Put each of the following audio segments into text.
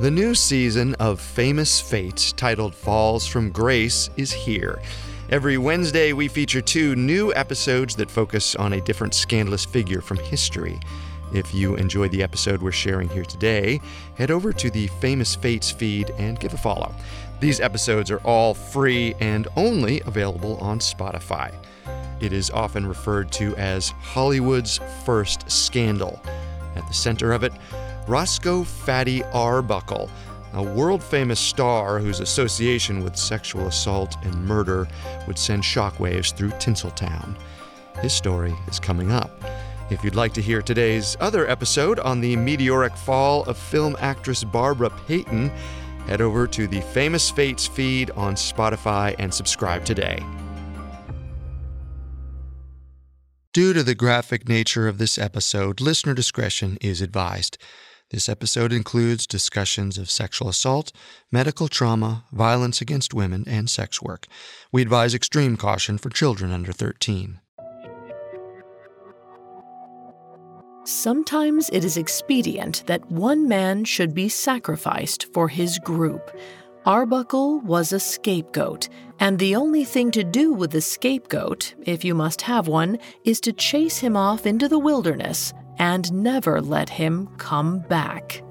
The new season of Famous Fates, titled Falls from Grace, is here. Every Wednesday, we feature two new episodes that focus on a different scandalous figure from history. If you enjoyed the episode we're sharing here today, head over to the Famous Fates feed and give a follow. These episodes are all free and only available on Spotify. It is often referred to as Hollywood's first scandal. At the center of it, Roscoe "Fatty" Arbuckle, a world-famous star whose association with sexual assault and murder would send shockwaves through Tinseltown. His story is coming up. If you'd like to hear today's other episode on the meteoric fall of film actress Barbara Payton, head over to the Famous Fates feed on Spotify and subscribe today. Due to the graphic nature of this episode, listener discretion is advised. This episode includes discussions of sexual assault, medical trauma, violence against women, and sex work. We advise extreme caution for children under 13. Sometimes it is expedient that one man should be sacrificed for his group. Arbuckle was a scapegoat, and the only thing to do with the scapegoat, if you must have one, is to chase him off into the wilderness and never let him come back.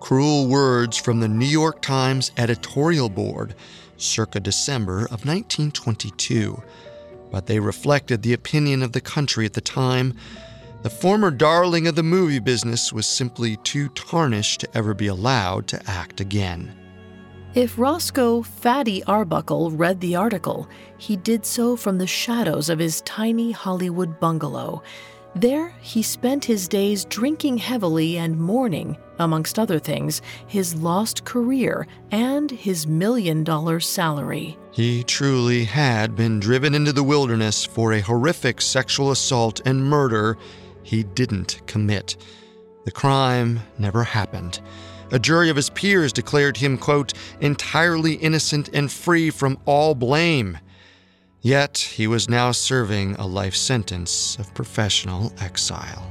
Cruel words from the New York Times editorial board, circa December of 1922. But they reflected the opinion of the country at the time. The former darling of the movie business was simply too tarnished to ever be allowed to act again. If Roscoe "Fatty" Arbuckle read the article, he did so from the shadows of his tiny Hollywood bungalow. There, he spent his days drinking heavily and mourning, amongst other things, his lost career and his $1 million salary. He truly had been driven into the wilderness for a horrific sexual assault and murder he didn't commit. The crime never happened. A jury of his peers declared him, quote, entirely innocent and free from all blame. Yet he was now serving a life sentence of professional exile.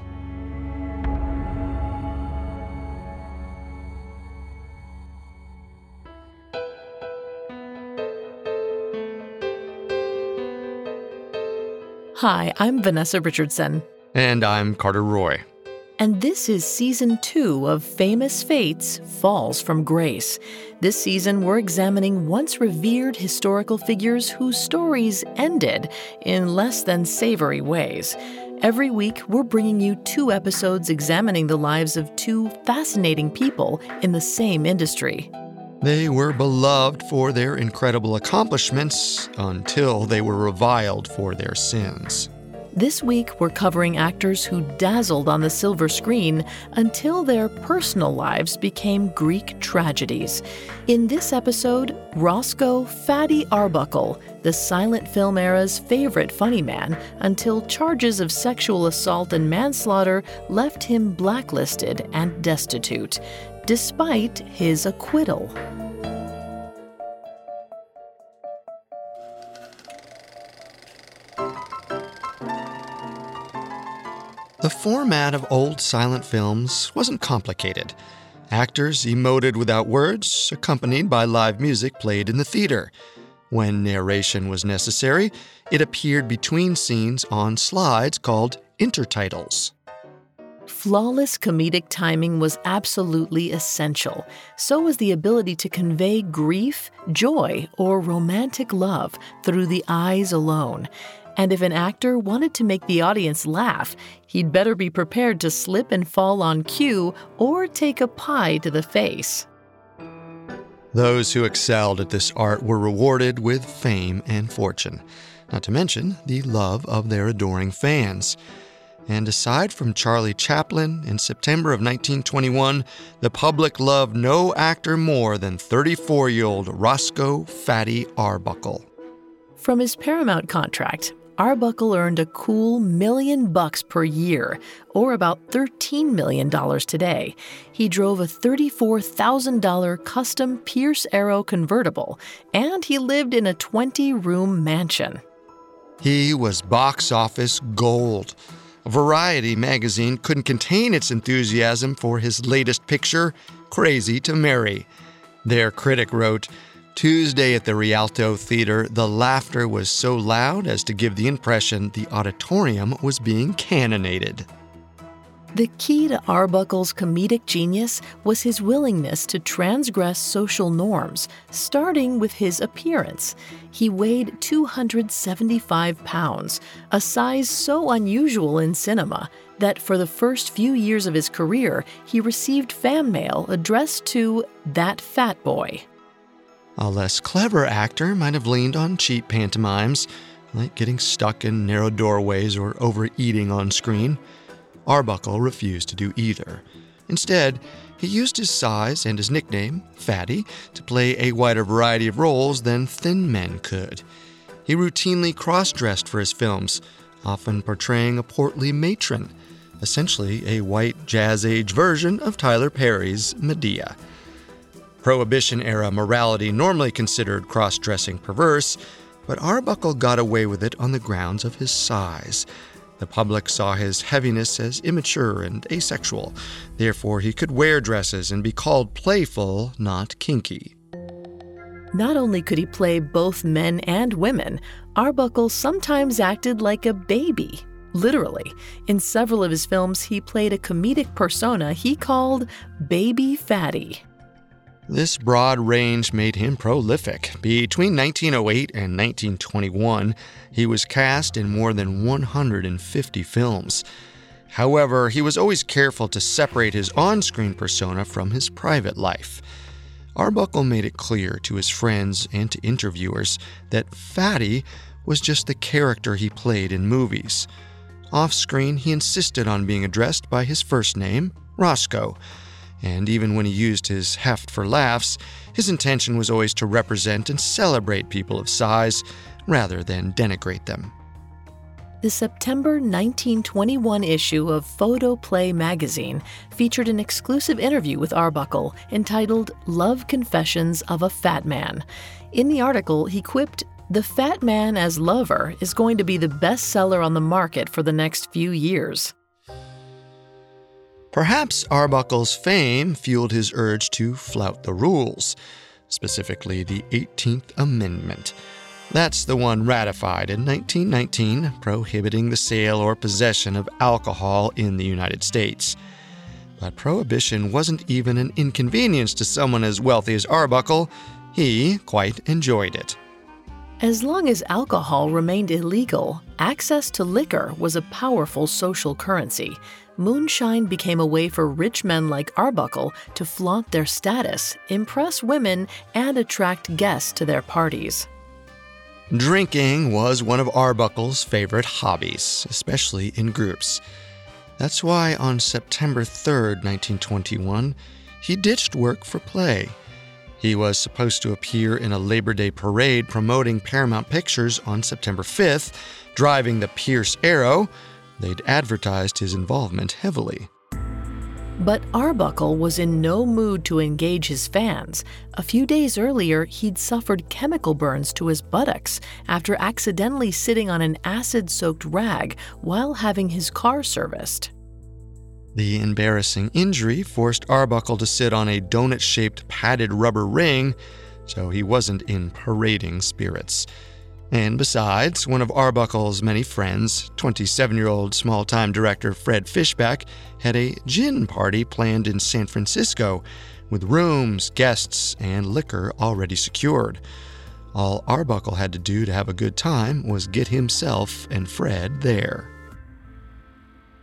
Hi, I'm Vanessa Richardson. And I'm Carter Roy. And this is Season 2 of Famous Fates, Falls from Grace. This season, we're examining once-revered historical figures whose stories ended in less than savory ways. Every week, we're bringing you two episodes examining the lives of two fascinating people in the same industry. They were beloved for their incredible accomplishments until they were reviled for their sins. This week, we're covering actors who dazzled on the silver screen until their personal lives became Greek tragedies. In this episode, Roscoe "Fatty" Arbuckle, the silent film era's favorite funny man, until charges of sexual assault and manslaughter left him blacklisted and destitute, despite his acquittal. The format of old silent films wasn't complicated. Actors emoted without words, accompanied by live music played in the theater. When narration was necessary, it appeared between scenes on slides called intertitles. Flawless comedic timing was absolutely essential. So was the ability to convey grief, joy, or romantic love through the eyes alone. And if an actor wanted to make the audience laugh, he'd better be prepared to slip and fall on cue or take a pie to the face. Those who excelled at this art were rewarded with fame and fortune, not to mention the love of their adoring fans. And aside from Charlie Chaplin, in September of 1921, the public loved no actor more than 34-year-old Roscoe "Fatty" Arbuckle. From his Paramount contract, Arbuckle earned a cool $1 million per year, or about $13 million today. He drove a $34,000 custom Pierce Arrow convertible, and he lived in a 20-room mansion. He was box office gold. Variety magazine couldn't contain its enthusiasm for his latest picture, Crazy to Marry. Their critic wrote, Tuesday at the Rialto Theater, the laughter was so loud as to give the impression the auditorium was being cannonaded. The key to Arbuckle's comedic genius was his willingness to transgress social norms, starting with his appearance. He weighed 275 pounds, a size so unusual in cinema that for the first few years of his career, he received fan mail addressed to that fat boy. A less clever actor might have leaned on cheap pantomimes, like getting stuck in narrow doorways or overeating on screen. Arbuckle refused to do either. Instead, he used his size and his nickname, Fatty, to play a wider variety of roles than thin men could. He routinely cross-dressed for his films, often portraying a portly matron, essentially a white jazz-age version of Tyler Perry's Medea. Prohibition-era morality normally considered cross-dressing perverse, but Arbuckle got away with it on the grounds of his size. The public saw his heaviness as immature and asexual. Therefore, he could wear dresses and be called playful, not kinky. Not only could he play both men and women, Arbuckle sometimes acted like a baby, literally. In several of his films, he played a comedic persona he called Baby Fatty. This broad range made him prolific. Between 1908 and 1921, he was cast in more than 150 films. However, he was always careful to separate his on-screen persona from his private life. Arbuckle made it clear to his friends and to interviewers that Fatty was just the character he played in movies. Off-screen, he insisted on being addressed by his first name, Roscoe. And even when he used his heft for laughs, his intention was always to represent and celebrate people of size rather than denigrate them. The September 1921 issue of Photoplay magazine featured an exclusive interview with Arbuckle entitled Love Confessions of a Fat Man. In the article, he quipped, "The fat man as lover is going to be the bestseller on the market for the next few years." Perhaps Arbuckle's fame fueled his urge to flout the rules, specifically the 18th Amendment. That's the one ratified in 1919, prohibiting the sale or possession of alcohol in the United States. But prohibition wasn't even an inconvenience to someone as wealthy as Arbuckle. He quite enjoyed it. As long as alcohol remained illegal, access to liquor was a powerful social currency. Moonshine became a way for rich men like Arbuckle to flaunt their status, impress women, and attract guests to their parties. Drinking was one of Arbuckle's favorite hobbies, especially in groups. That's why on September 3rd, 1921, he ditched work for play. He was supposed to appear in a Labor Day parade promoting Paramount Pictures on September 5th, driving the Pierce Arrow. They'd advertised his involvement heavily. But Arbuckle was in no mood to engage his fans. A few days earlier, he'd suffered chemical burns to his buttocks after accidentally sitting on an acid-soaked rag while having his car serviced. The embarrassing injury forced Arbuckle to sit on a donut-shaped padded rubber ring, so he wasn't in parading spirits. And besides, one of Arbuckle's many friends, 27-year-old small-time director Fred Fishback, had a gin party planned in San Francisco, with rooms, guests, and liquor already secured. All Arbuckle had to do to have a good time was get himself and Fred there.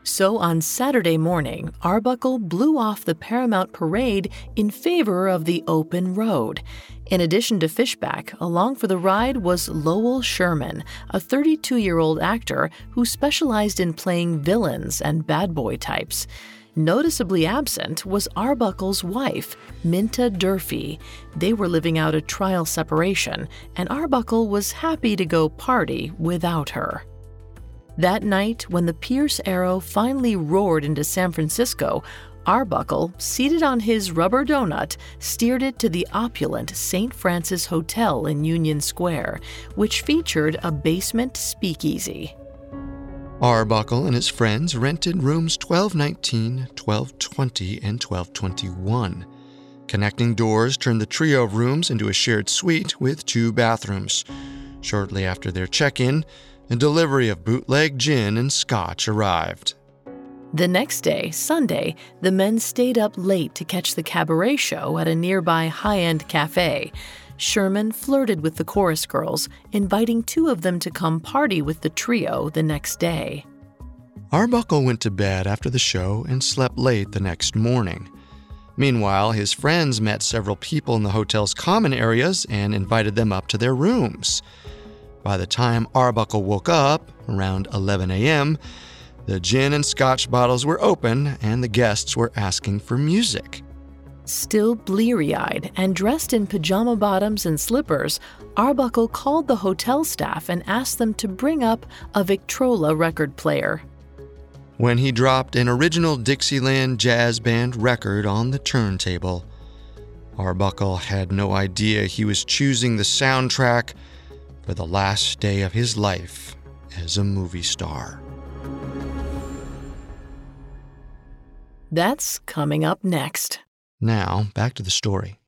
So on Saturday morning, Arbuckle blew off the Paramount parade in favor of the open road. In addition to Fishback, along for the ride was Lowell Sherman, a 32-year-old actor who specialized in playing villains and bad boy types. Noticeably absent was Arbuckle's wife, Minta Durfee. They were living out a trial separation, and Arbuckle was happy to go party without her. That night, when the Pierce Arrow finally roared into San Francisco, Arbuckle, seated on his rubber donut, steered it to the opulent St. Francis Hotel in Union Square, which featured a basement speakeasy. Arbuckle and his friends rented rooms 1219, 1220, and 1221. Connecting doors turned the trio of rooms into a shared suite with two bathrooms. Shortly after their check-in, a delivery of bootleg gin and scotch arrived. The next day, Sunday, the men stayed up late to catch the cabaret show at a nearby high-end cafe. Sherman flirted with the chorus girls, inviting two of them to come party with the trio the next day. Arbuckle went to bed after the show and slept late the next morning. Meanwhile, his friends met several people in the hotel's common areas and invited them up to their rooms. By the time Arbuckle woke up, around 11 a.m., the gin and scotch bottles were open, and the guests were asking for music. Still bleary-eyed and dressed in pajama bottoms and slippers, Arbuckle called the hotel staff and asked them to bring up a Victrola record player. When he dropped an original Dixieland jazz band record on the turntable, Arbuckle had no idea he was choosing the soundtrack for the last day of his life as a movie star. That's coming up next. Now, back to the story.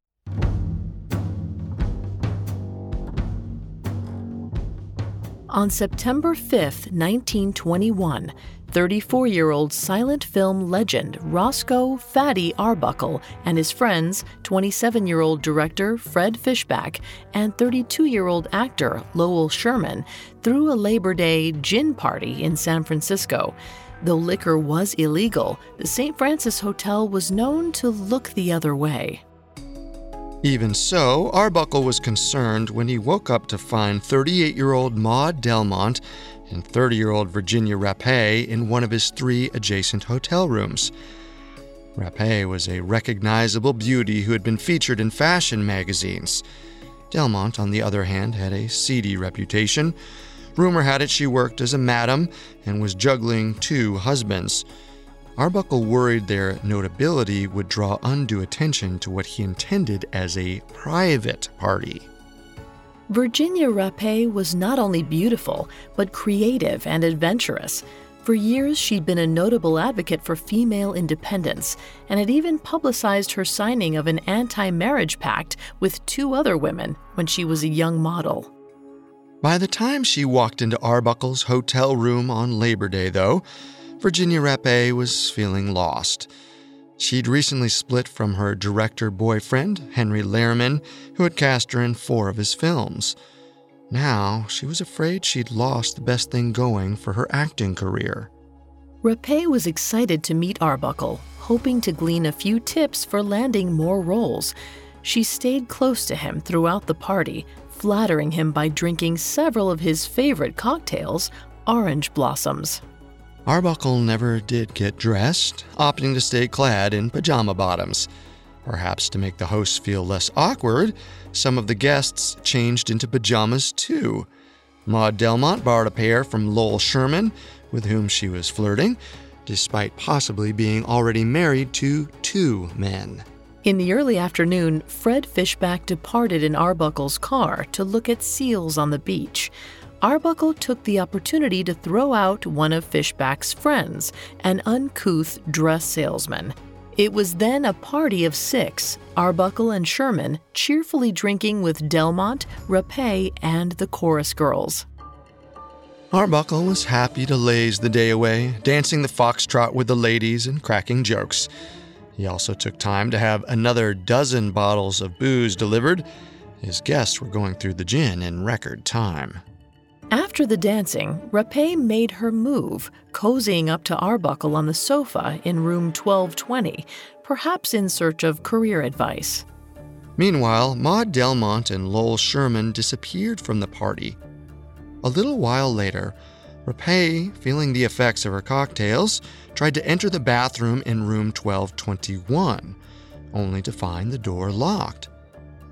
On September 5th, 1921, 34-year-old silent film legend Roscoe Fatty Arbuckle and his friends, 27-year-old director Fred Fishback and 32-year-old actor Lowell Sherman, threw a Labor Day gin party in San Francisco. Though liquor was illegal, the St. Francis Hotel was known to look the other way. Even so, Arbuckle was concerned when he woke up to find 38-year-old Maud Delmont and 30-year-old Virginia Rappé in one of his three adjacent hotel rooms. Rappé was a recognizable beauty who had been featured in fashion magazines. Delmont, on the other hand, had a seedy reputation. Rumor had it she worked as a madam and was juggling two husbands. Arbuckle worried their notability would draw undue attention to what he intended as a private party. Virginia Rappé was not only beautiful, but creative and adventurous. For years, she'd been a notable advocate for female independence and had even publicized her signing of an anti-marriage pact with two other women when she was a young model. By the time she walked into Arbuckle's hotel room on Labor Day, though, Virginia Rappé was feeling lost. She'd recently split from her director boyfriend, Henry Lehrman, who had cast her in four of his films. Now, she was afraid she'd lost the best thing going for her acting career. Rappé was excited to meet Arbuckle, hoping to glean a few tips for landing more roles. She stayed close to him throughout the party, flattering him by drinking several of his favorite cocktails, orange blossoms. Arbuckle never did get dressed, opting to stay clad in pajama bottoms. Perhaps to make the hosts feel less awkward, some of the guests changed into pajamas too. Maud Delmont borrowed a pair from Lowell Sherman, with whom she was flirting, despite possibly being already married to two men. In the early afternoon, Fred Fishback departed in Arbuckle's car to look at seals on the beach. Arbuckle took the opportunity to throw out one of Fishback's friends, an uncouth dress salesman. It was then a party of six, Arbuckle and Sherman cheerfully drinking with Delmont, Rappé, and the chorus girls. Arbuckle was happy to laze the day away, dancing the foxtrot with the ladies and cracking jokes. He also took time to have another dozen bottles of booze delivered. His guests were going through the gin in record time. After the dancing, Rappé made her move, cozying up to Arbuckle on the sofa in room 1220, perhaps in search of career advice. Meanwhile, Maud Delmont and Lowell Sherman disappeared from the party. A little while later, Rappé, feeling the effects of her cocktails, tried to enter the bathroom in room 1221, only to find the door locked.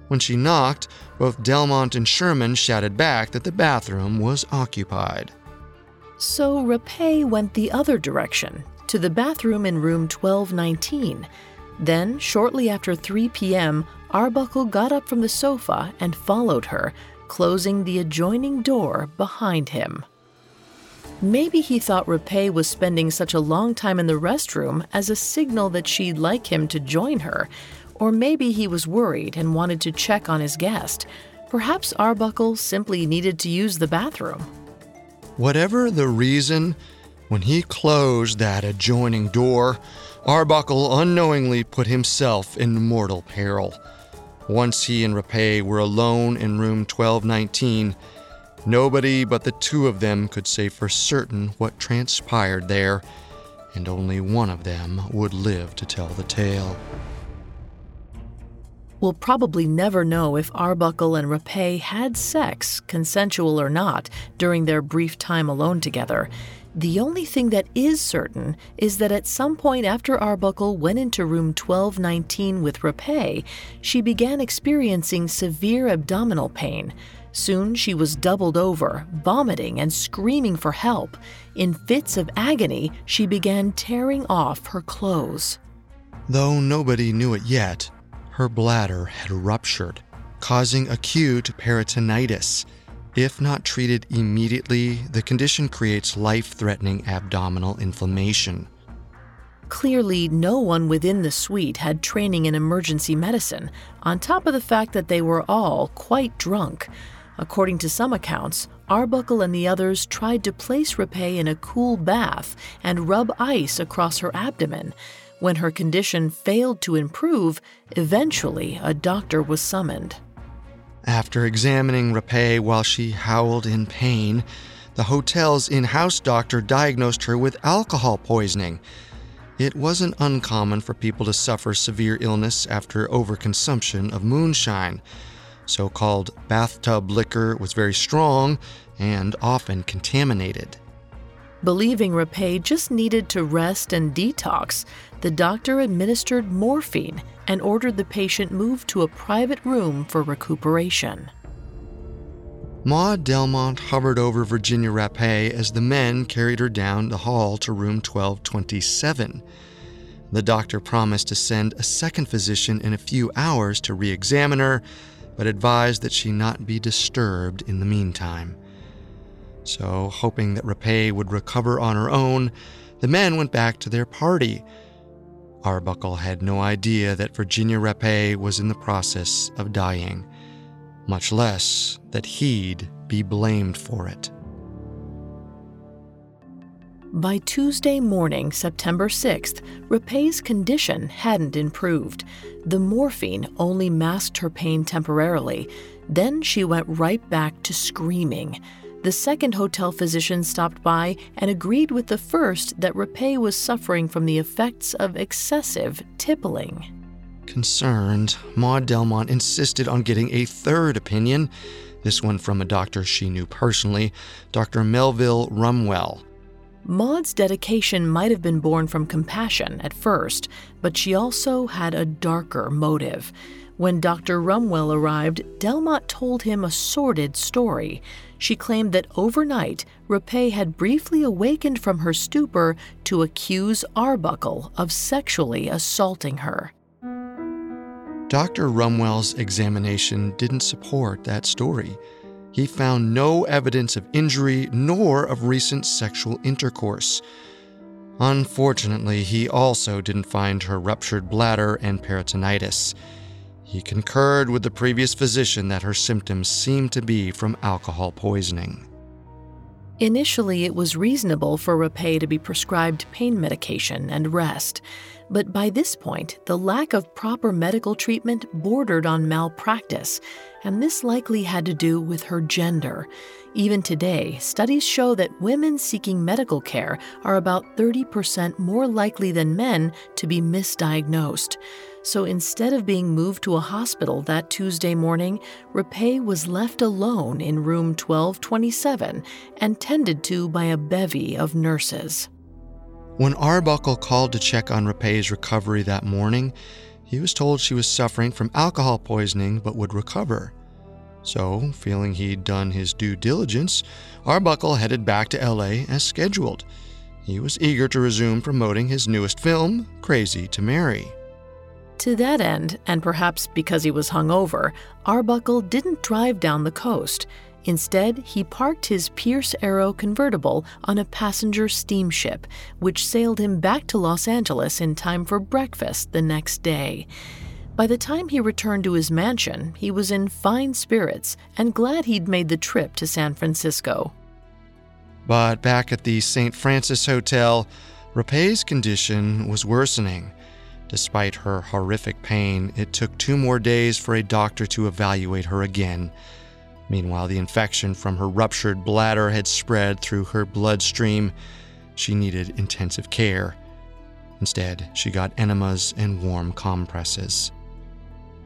When she knocked, both Delmont and Sherman shouted back that the bathroom was occupied. So Rappé went the other direction, to the bathroom in room 1219. Then, shortly after 3 p.m., Arbuckle got up from the sofa and followed her, closing the adjoining door behind him. Maybe he thought Rappé was spending such a long time in the restroom as a signal that she'd like him to join her. Or maybe he was worried and wanted to check on his guest. Perhaps Arbuckle simply needed to use the bathroom. Whatever the reason, when he closed that adjoining door, Arbuckle unknowingly put himself in mortal peril. Once he and Rappé were alone in room 1219, nobody but the two of them could say for certain what transpired there, and only one of them would live to tell the tale. We'll probably never know if Arbuckle and Rappé had sex, consensual or not, during their brief time alone together. The only thing that is certain is that at some point after Arbuckle went into room 1219 with Rappé, she began experiencing severe abdominal pain. Soon she was doubled over, vomiting and screaming for help. In fits of agony, she began tearing off her clothes. Though nobody knew it yet, her bladder had ruptured, causing acute peritonitis. If not treated immediately, the condition creates life-threatening abdominal inflammation. Clearly, no one within the suite had training in emergency medicine, on top of the fact that they were all quite drunk. According to some accounts, Arbuckle and the others tried to place Rappé in a cool bath and rub ice across her abdomen. When her condition failed to improve, eventually a doctor was summoned. After examining Rappé while she howled in pain, the hotel's in-house doctor diagnosed her with alcohol poisoning. It wasn't uncommon for people to suffer severe illness after overconsumption of moonshine. So-called bathtub liquor was very strong and often contaminated. Believing Rappé just needed to rest and detox, the doctor administered morphine and ordered the patient moved to a private room for recuperation. Maud Delmont hovered over Virginia Rappé as the men carried her down the hall to room 1227. The doctor promised to send a second physician in a few hours to re-examine her, but advised that she not be disturbed in the meantime. So, hoping that Rappé would recover on her own, the men went back to their party. Arbuckle had no idea that Virginia Rappé was in the process of dying, much less that he'd be blamed for it. By Tuesday morning, September 6th, Rappé's condition hadn't improved. The morphine only masked her pain temporarily. Then she went right back to screaming. The second hotel physician stopped by and agreed with the first that Rappé was suffering from the effects of excessive tippling. Concerned, Maud Delmont insisted on getting a third opinion, this one from a doctor she knew personally, Dr. Melville Rumwell. Maud's dedication might have been born from compassion at first, but she also had a darker motive. When Dr. Rumwell arrived, Delmont told him a sordid story. She claimed that overnight, Rappé had briefly awakened from her stupor to accuse Arbuckle of sexually assaulting her. Dr. Rumwell's examination didn't support that story. He found no evidence of injury nor of recent sexual intercourse. Unfortunately, he also didn't find her ruptured bladder and peritonitis. He concurred with the previous physician that her symptoms seemed to be from alcohol poisoning. Initially, it was reasonable for Rappé to be prescribed pain medication and rest. But by this point, the lack of proper medical treatment bordered on malpractice, and this likely had to do with her gender. Even today, studies show that women seeking medical care are about 30% more likely than men to be misdiagnosed. So instead of being moved to a hospital that Tuesday morning, Rappé was left alone in room 1227 and tended to by a bevy of nurses. When Arbuckle called to check on Rappé's recovery that morning, he was told she was suffering from alcohol poisoning but would recover. So, feeling he'd done his due diligence, Arbuckle headed back to L.A. as scheduled. He was eager to resume promoting his newest film, Crazy to Marry. To that end, and perhaps because he was hungover, Arbuckle didn't drive down the coast. Instead, he parked his Pierce Arrow convertible on a passenger steamship, which sailed him back to Los Angeles in time for breakfast the next day. By the time he returned to his mansion, he was in fine spirits and glad he'd made the trip to San Francisco. But back at the St. Francis Hotel, Rappé's condition was worsening. Despite her horrific pain, it took 2 more days for a doctor to evaluate her again. Meanwhile, the infection from her ruptured bladder had spread through her bloodstream. She needed intensive care. Instead, she got enemas and warm compresses.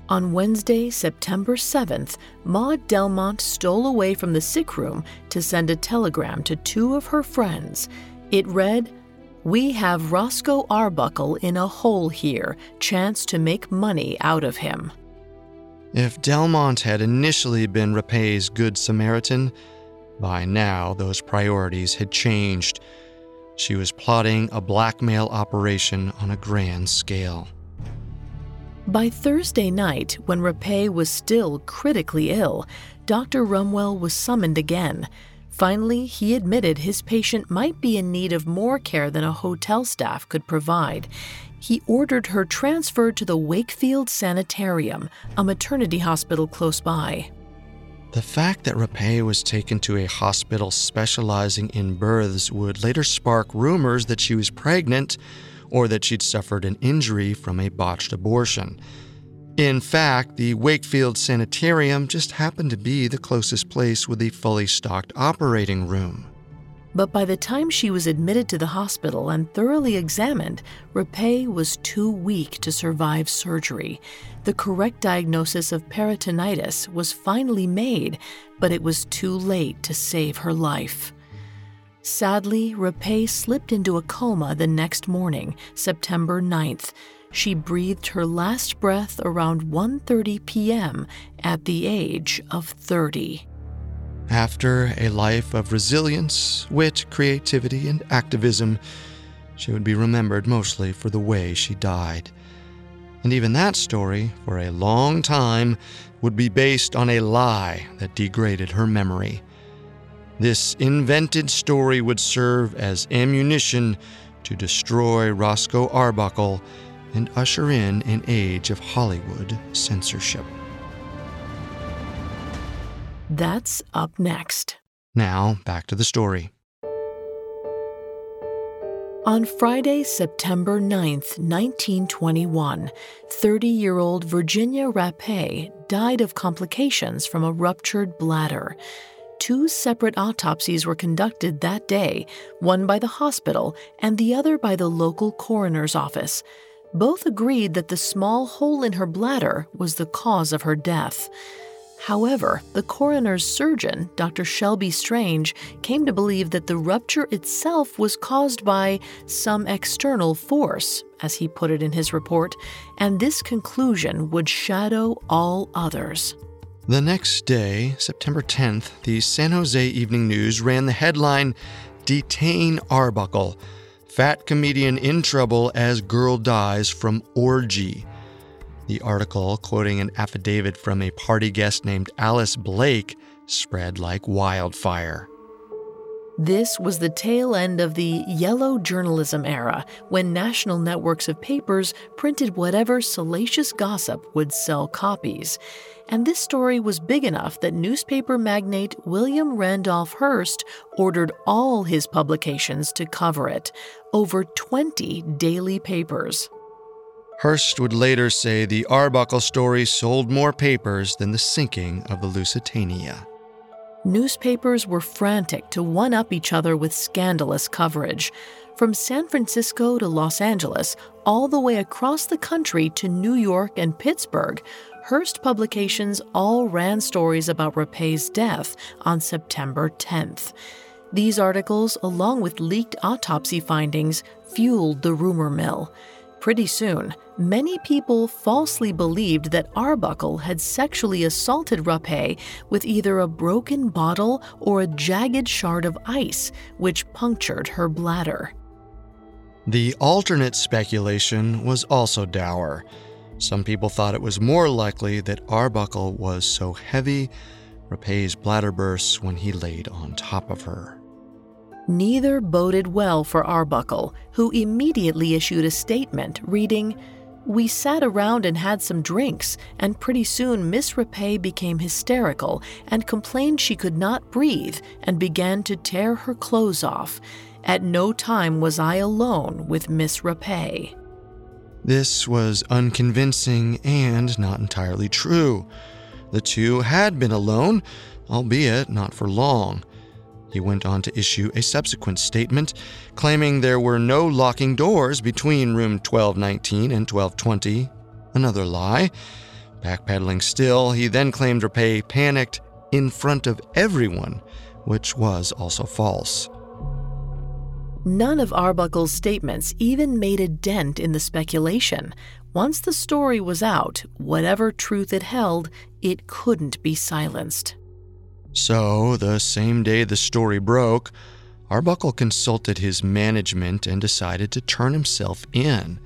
On Wednesday, September 7th, Maud Delmont stole away from the sick room to send a telegram to 2 of her friends. It read, "We have Roscoe Arbuckle in a hole here. Chance to make money out of him." If Delmont had initially been Rappé's Good Samaritan, by now those priorities had changed. She was plotting a blackmail operation on a grand scale. By Thursday night, when Rappé was still critically ill, Dr. Rumwell was summoned again. Finally, he admitted his patient might be in need of more care than a hotel staff could provide. He ordered her transferred to the Wakefield Sanitarium, a maternity hospital close by. The fact that Rappé was taken to a hospital specializing in births would later spark rumors that she was pregnant or that she'd suffered an injury from a botched abortion. In fact, the Wakefield Sanitarium just happened to be the closest place with a fully stocked operating room. But by the time she was admitted to the hospital and thoroughly examined, Rappé was too weak to survive surgery. The correct diagnosis of peritonitis was finally made, but it was too late to save her life. Sadly, Rappé slipped into a coma the next morning, September 9th. She breathed her last breath around 1:30 p.m. at the age of 30. After a life of resilience, wit, creativity, and activism, she would be remembered mostly for the way she died. And even that story, for a long time, would be based on a lie that degraded her memory. This invented story would serve as ammunition to destroy Roscoe Arbuckle and usher in an age of Hollywood censorship. That's up next. Now, back to the story. On Friday, September 9th, 1921, 30-year-old Virginia Rappé died of complications from a ruptured bladder. 2 separate autopsies were conducted that day, one by the hospital and the other by the local coroner's office. Both agreed that the small hole in her bladder was the cause of her death. However, the coroner's surgeon, Dr. Shelby Strange, came to believe that the rupture itself was caused by some external force, as he put it in his report, and this conclusion would shadow all others. The next day, September 10th, the San Jose Evening News ran the headline, "Detain Arbuckle. Fat Comedian in Trouble as Girl Dies from Orgy." The article, quoting an affidavit from a party guest named Alice Blake, spread like wildfire. This was the tail end of the yellow journalism era, when national networks of papers printed whatever salacious gossip would sell copies. And this story was big enough that newspaper magnate William Randolph Hearst ordered all his publications to cover it, over 20 daily papers. Hearst would later say the Arbuckle story sold more papers than the sinking of the Lusitania. Newspapers were frantic to one-up each other with scandalous coverage. From San Francisco to Los Angeles, all the way across the country to New York and Pittsburgh, Hearst publications all ran stories about Rappé's death on September 10th. These articles, along with leaked autopsy findings, fueled the rumor mill. Pretty soon, many people falsely believed that Arbuckle had sexually assaulted Rappé with either a broken bottle or a jagged shard of ice, which punctured her bladder. The alternate speculation was also dour. Some people thought it was more likely that Arbuckle was so heavy Rappé's bladder bursts when he laid on top of her. Neither boded well for Arbuckle, who immediately issued a statement reading, "We sat around and had some drinks, and pretty soon Miss Rappé became hysterical and complained she could not breathe and began to tear her clothes off. At no time was I alone with Miss Rappé." This was unconvincing and not entirely true. The two had been alone, albeit not for long. He went on to issue a subsequent statement, claiming there were no locking doors between room 1219 and 1220. Another lie. Backpedaling still, he then claimed Rappé panicked in front of everyone, which was also false. None of Arbuckle's statements even made a dent in the speculation. Once the story was out, whatever truth it held, it couldn't be silenced. So, the same day the story broke, Arbuckle consulted his management and decided to turn himself in.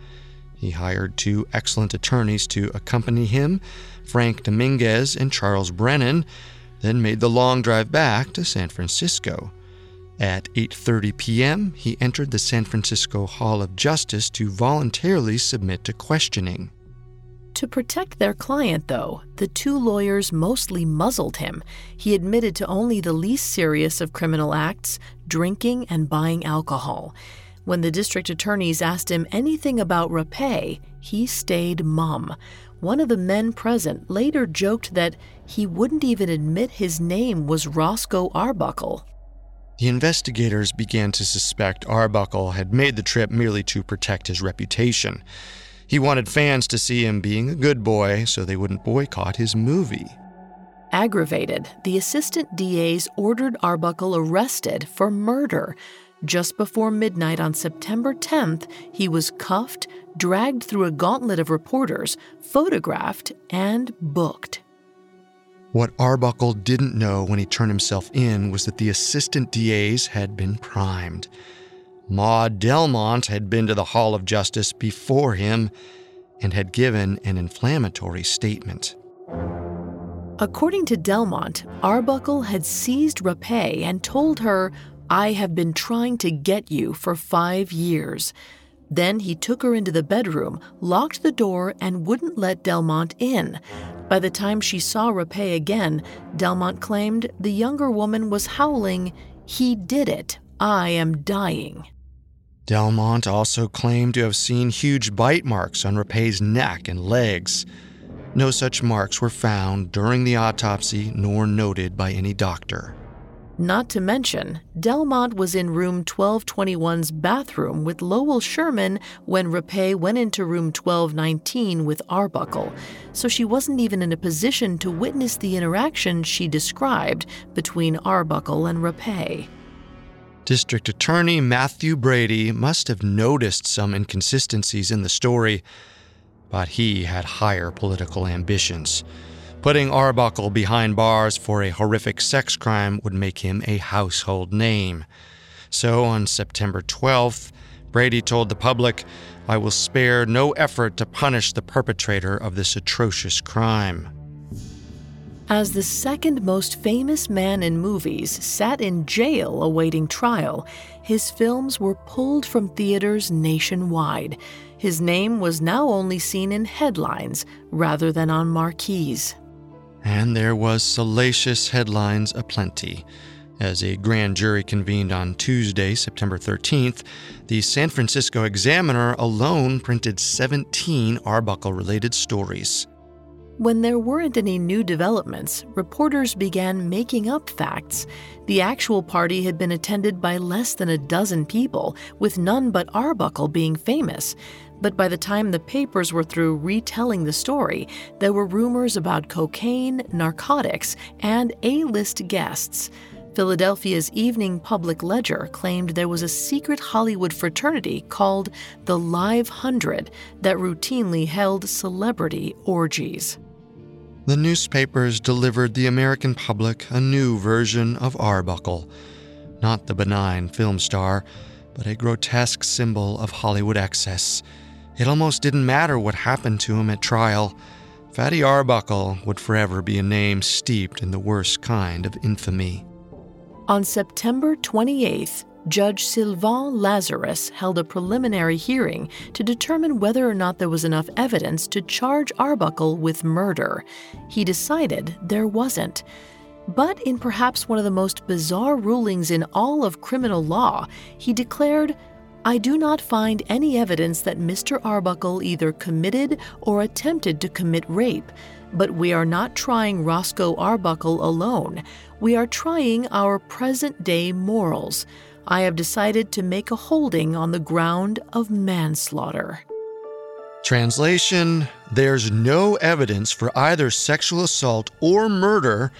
He hired two excellent attorneys to accompany him, Frank Dominguez and Charles Brennan, then made the long drive back to San Francisco. At 8:30 p.m., he entered the San Francisco Hall of Justice to voluntarily submit to questioning. To protect their client, though, the two lawyers mostly muzzled him. He admitted to only the least serious of criminal acts, drinking and buying alcohol. When the district attorneys asked him anything about Rappé, he stayed mum. One of the men present later joked that he wouldn't even admit his name was Roscoe Arbuckle. The investigators began to suspect Arbuckle had made the trip merely to protect his reputation. He wanted fans to see him being a good boy so they wouldn't boycott his movie. Aggravated, the assistant DAs ordered Arbuckle arrested for murder. Just before midnight on September 10th, he was cuffed, dragged through a gauntlet of reporters, photographed, and booked. What Arbuckle didn't know when he turned himself in was that the assistant DAs had been primed. Maud Delmont had been to the Hall of Justice before him and had given an inflammatory statement. According to Delmont, Arbuckle had seized Rappé and told her, "I have been trying to get you for 5 years." Then he took her into the bedroom, locked the door, and wouldn't let Delmont in. By the time she saw Rappé again, Delmont claimed the younger woman was howling, "He did it. I am dying." Delmont also claimed to have seen huge bite marks on Rappé's neck and legs. No such marks were found during the autopsy nor noted by any doctor. Not to mention, Delmont was in room 1221's bathroom with Lowell Sherman when Rappé went into room 1219 with Arbuckle, so she wasn't even in a position to witness the interaction she described between Arbuckle and Rappé. District Attorney Matthew Brady must have noticed some inconsistencies in the story, but he had higher political ambitions. Putting Arbuckle behind bars for a horrific sex crime would make him a household name. So on September 12th, Brady told the public, "I will spare no effort to punish the perpetrator of this atrocious crime." As the second most famous man in movies sat in jail awaiting trial, his films were pulled from theaters nationwide. His name was now only seen in headlines rather than on marquees. And there was salacious headlines aplenty. As a grand jury convened on Tuesday, September 13th, the San Francisco Examiner alone printed 17 Arbuckle-related stories. When there weren't any new developments, reporters began making up facts. The actual party had been attended by less than a dozen people, with none but Arbuckle being famous. But by the time the papers were through retelling the story, there were rumors about cocaine, narcotics, and A-list guests. Philadelphia's Evening Public Ledger claimed there was a secret Hollywood fraternity called the Live 100 that routinely held celebrity orgies. The newspapers delivered the American public a new version of Arbuckle. Not the benign film star, but a grotesque symbol of Hollywood excess. It almost didn't matter what happened to him at trial. Fatty Arbuckle would forever be a name steeped in the worst kind of infamy. On September 28th, Judge Sylvain Lazarus held a preliminary hearing to determine whether or not there was enough evidence to charge Arbuckle with murder. He decided there wasn't. But in perhaps one of the most bizarre rulings in all of criminal law, he declared, "I do not find any evidence that Mr. Arbuckle either committed or attempted to commit rape. But we are not trying Roscoe Arbuckle alone. We are trying our present-day morals. I have decided to make a holding on the ground of manslaughter." Translation: there's no evidence for either sexual assault or murder.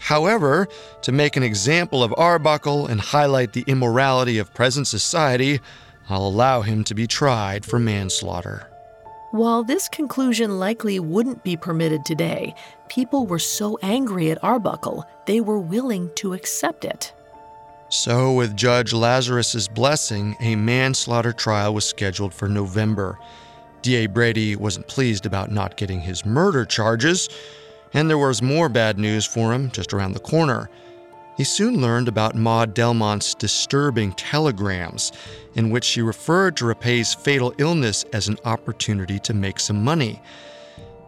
However, to make an example of Arbuckle and highlight the immorality of present society, I'll allow him to be tried for manslaughter. While this conclusion likely wouldn't be permitted today, people were so angry at Arbuckle, they were willing to accept it. So, with Judge Lazarus's blessing, a manslaughter trial was scheduled for November. D.A. Brady wasn't pleased about not getting his murder charges, and there was more bad news for him just around the corner. He soon learned about Maud Delmont's disturbing telegrams, in which she referred to Rappé's fatal illness as an opportunity to make some money.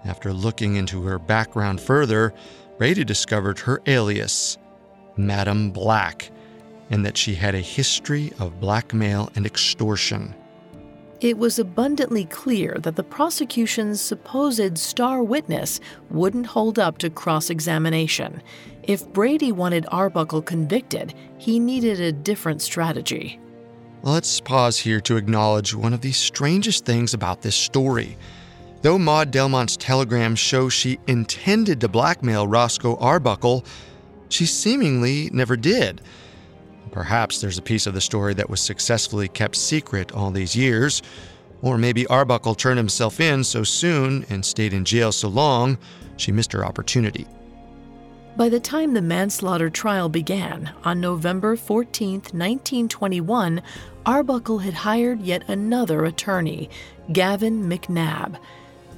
After looking into her background further, Brady discovered her alias, Madame Black, and that she had a history of blackmail and extortion. It was abundantly clear that the prosecution's supposed star witness wouldn't hold up to cross-examination. If Brady wanted Arbuckle convicted, he needed a different strategy. Let's pause here to acknowledge one of the strangest things about this story. Though Maud Delmont's telegram shows she intended to blackmail Roscoe Arbuckle, she seemingly never did. Perhaps there's a piece of the story that was successfully kept secret all these years, or maybe Arbuckle turned himself in so soon and stayed in jail so long, she missed her opportunity. By the time the manslaughter trial began, on November 14, 1921, Arbuckle had hired yet another attorney, Gavin McNabb.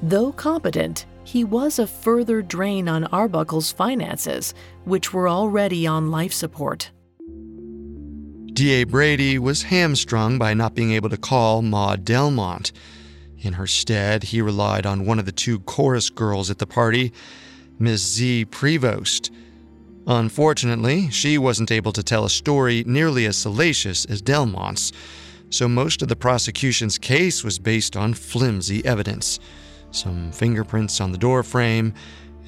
Though competent, he was a further drain on Arbuckle's finances, which were already on life support. D.A. Brady was hamstrung by not being able to call Maud Delmont. In her stead, he relied on one of the two chorus girls at the party, Miss Z. Prevost. Unfortunately, she wasn't able to tell a story nearly as salacious as Delmont's, so most of the prosecution's case was based on flimsy evidence, some fingerprints on the doorframe,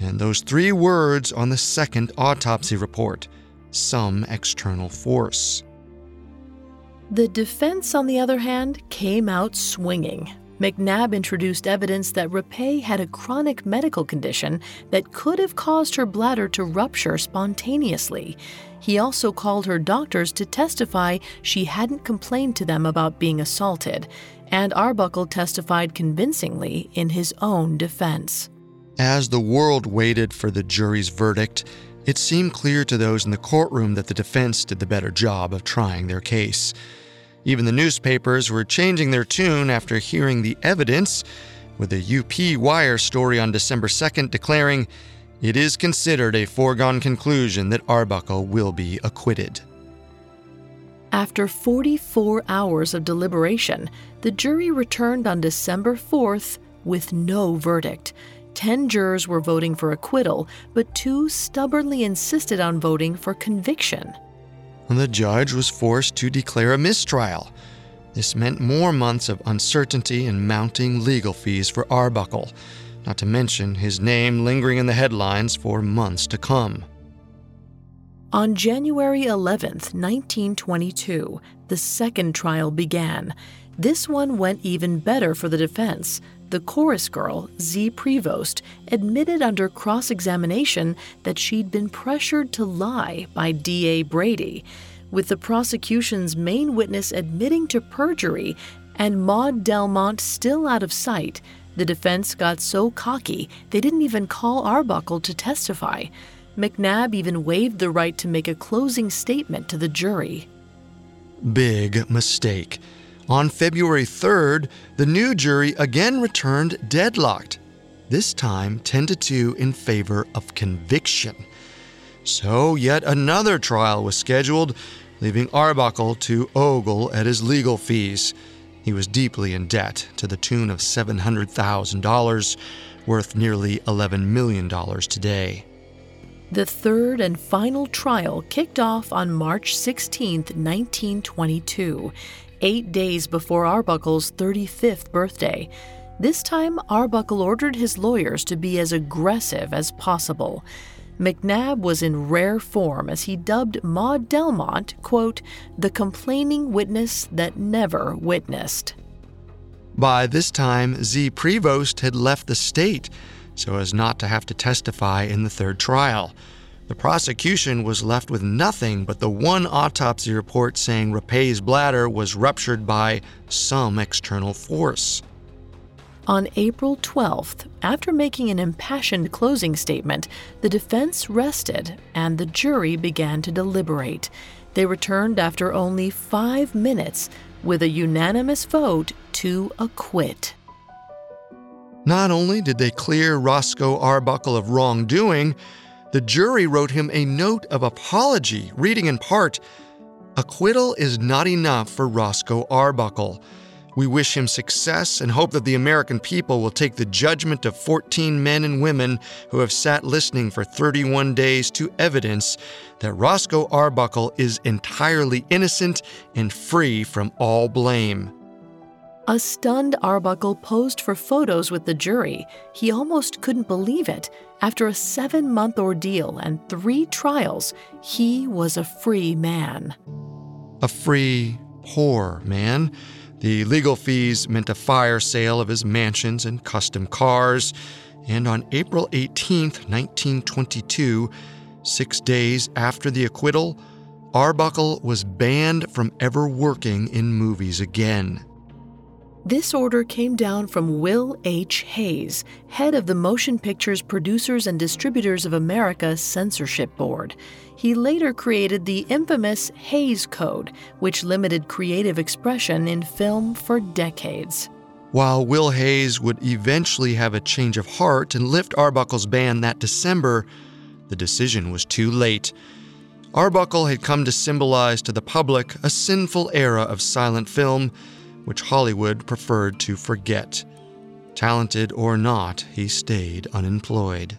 and those three words on the second autopsy report, some external force. The defense, on the other hand, came out swinging. McNabb introduced evidence that Rappé had a chronic medical condition that could have caused her bladder to rupture spontaneously. He also called her doctors to testify she hadn't complained to them about being assaulted, and Arbuckle testified convincingly in his own defense. As the world waited for the jury's verdict, it seemed clear to those in the courtroom that the defense did the better job of trying their case. Even the newspapers were changing their tune after hearing the evidence, with a UP Wire story on December 2nd declaring, "It is considered a foregone conclusion that Arbuckle will be acquitted." After 44 hours of deliberation, the jury returned on December 4th with no verdict. 10 jurors were voting for acquittal, but 2 stubbornly insisted on voting for conviction. The judge was forced to declare a mistrial. This meant more months of uncertainty and mounting legal fees for Arbuckle, not to mention his name lingering in the headlines for months to come. On January 11th, 1922, the second trial began. This one went even better for the defense. The chorus girl, Z. Prevost, admitted under cross-examination that she'd been pressured to lie by D.A. Brady, with the prosecution's main witness admitting to perjury and Maud Delmont still out of sight. The defense got so cocky they didn't even call Arbuckle to testify. McNabb even waived the right to make a closing statement to the jury. Big mistake. On February 3rd, the new jury again returned deadlocked. this time 10 to 2 in favor of conviction. So yet another trial was scheduled, leaving Arbuckle to ogle at his legal fees. He was deeply in debt to the tune of $700,000, worth nearly $11 million today. The third and final trial kicked off on March 16, 1922, 8 days before Arbuckle's 35th birthday. This time, Arbuckle ordered his lawyers to be as aggressive as possible. McNabb was in rare form as he dubbed Maud Delmont, quote, the complaining witness that never witnessed. By this time, Z. Prevost had left the state so as not to have to testify in the third trial. The prosecution was left with nothing but the one autopsy report saying Rappé's bladder was ruptured by some external force. On April 12th, after making an impassioned closing statement, the defense rested and the jury began to deliberate. They returned after only 5 minutes with a unanimous vote to acquit. Not only did they clear Roscoe Arbuckle of wrongdoing, the jury wrote him a note of apology, reading in part, "Acquittal is not enough for Roscoe Arbuckle. We wish him success and hope that the American people will take the judgment of 14 men and women who have sat listening for 31 days to evidence that Roscoe Arbuckle is entirely innocent and free from all blame." A stunned Arbuckle posed for photos with the jury. He almost couldn't believe it. After a 7-month ordeal and 3 trials, he was a free man. A free, poor man. The legal fees meant a fire sale of his mansions and custom cars, and on April 18, 1922, 6 days after the acquittal, Arbuckle was banned from ever working in movies again. This order came down from Will H. Hays, head of the Motion Pictures Producers and Distributors of America Censorship Board. He later created the infamous Hays Code, which limited creative expression in film for decades. While Will Hays would eventually have a change of heart and lift Arbuckle's ban that December, the decision was too late. Arbuckle had come to symbolize to the public a sinful era of silent film, which Hollywood preferred to forget. Talented or not, he stayed unemployed.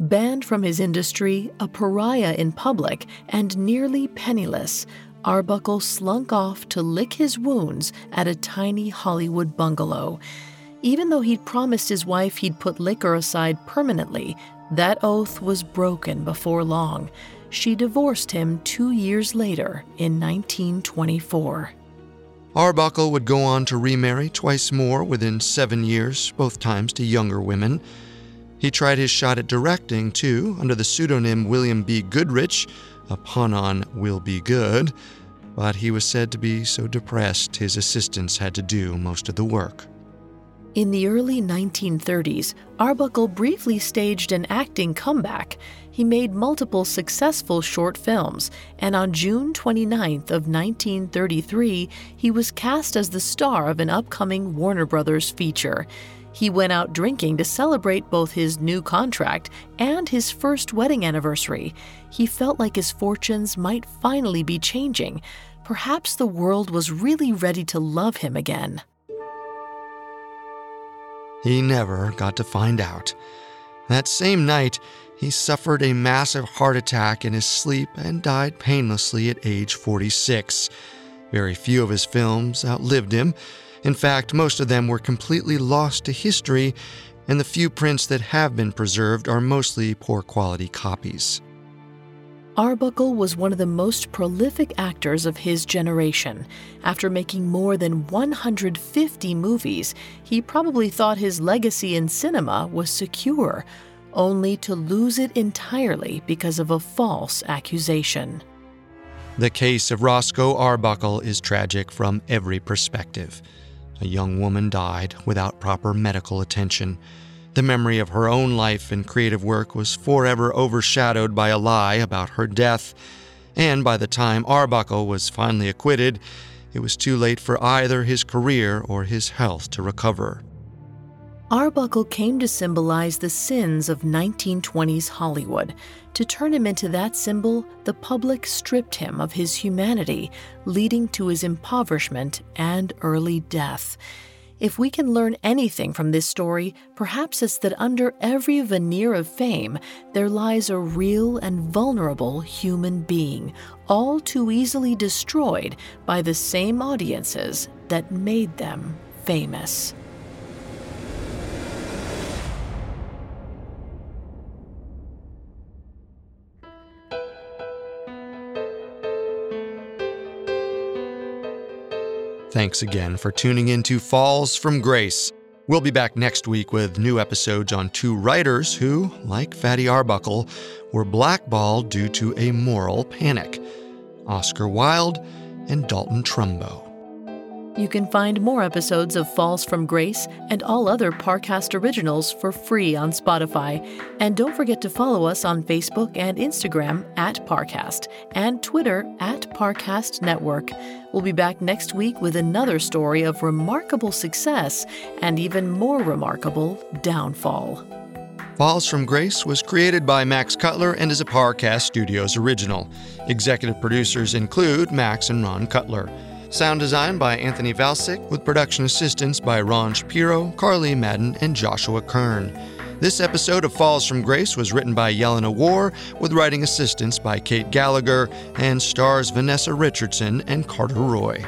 Banned from his industry, a pariah in public, and nearly penniless, Arbuckle slunk off to lick his wounds at a tiny Hollywood bungalow. Even though he'd promised his wife he'd put liquor aside permanently, that oath was broken before long. She divorced him 2 years later in 1924. Arbuckle would go on to remarry twice more within 7 years, both times to younger women. He tried his shot at directing, too, under the pseudonym William B. Goodrich, a pun on Will Be Good, but he was said to be so depressed his assistants had to do most of the work. In the early 1930s, Arbuckle briefly staged an acting comeback. He made multiple successful short films, and on June 29th of 1933, he was cast as the star of an upcoming Warner Brothers feature. He went out drinking to celebrate both his new contract and his first wedding anniversary. He felt like his fortunes might finally be changing. Perhaps the world was really ready to love him again. He never got to find out. That same night, he suffered a massive heart attack in his sleep and died painlessly at age 46. Very few of his films outlived him. In fact, most of them were completely lost to history, and the few prints that have been preserved are mostly poor quality copies. Arbuckle was one of the most prolific actors of his generation. After making more than 150 movies, he probably thought his legacy in cinema was secure, only to lose it entirely because of a false accusation. The case of Roscoe Arbuckle is tragic from every perspective. A young woman died without proper medical attention. The memory of her own life and creative work was forever overshadowed by a lie about her death. And by the time Arbuckle was finally acquitted, it was too late for either his career or his health to recover. Arbuckle came to symbolize the sins of 1920s Hollywood. To turn him into that symbol, the public stripped him of his humanity, leading to his impoverishment and early death. If we can learn anything from this story, perhaps it's that under every veneer of fame, there lies a real and vulnerable human being, all too easily destroyed by the same audiences that made them famous. Thanks again for tuning in to Falls from Grace. We'll be back next week with new episodes on two writers who, like Fatty Arbuckle, were blackballed due to a moral panic: Oscar Wilde and Dalton Trumbo. You can find more episodes of Falls from Grace and all other Parcast originals for free on Spotify. And don't forget to follow us on Facebook and Instagram @Parcast and Twitter @Parcast Network. We'll be back next week with another story of remarkable success and even more remarkable downfall. Falls from Grace was created by Max Cutler and is a Parcast Studios original. Executive producers include Max and Ron Cutler. Sound design by Anthony Valsic, with production assistance by Ron Shapiro, Carly Madden, and Joshua Kern. This episode of Falls from Grace was written by Yelena Warr, with writing assistance by Kate Gallagher, and stars Vanessa Richardson and Carter Roy.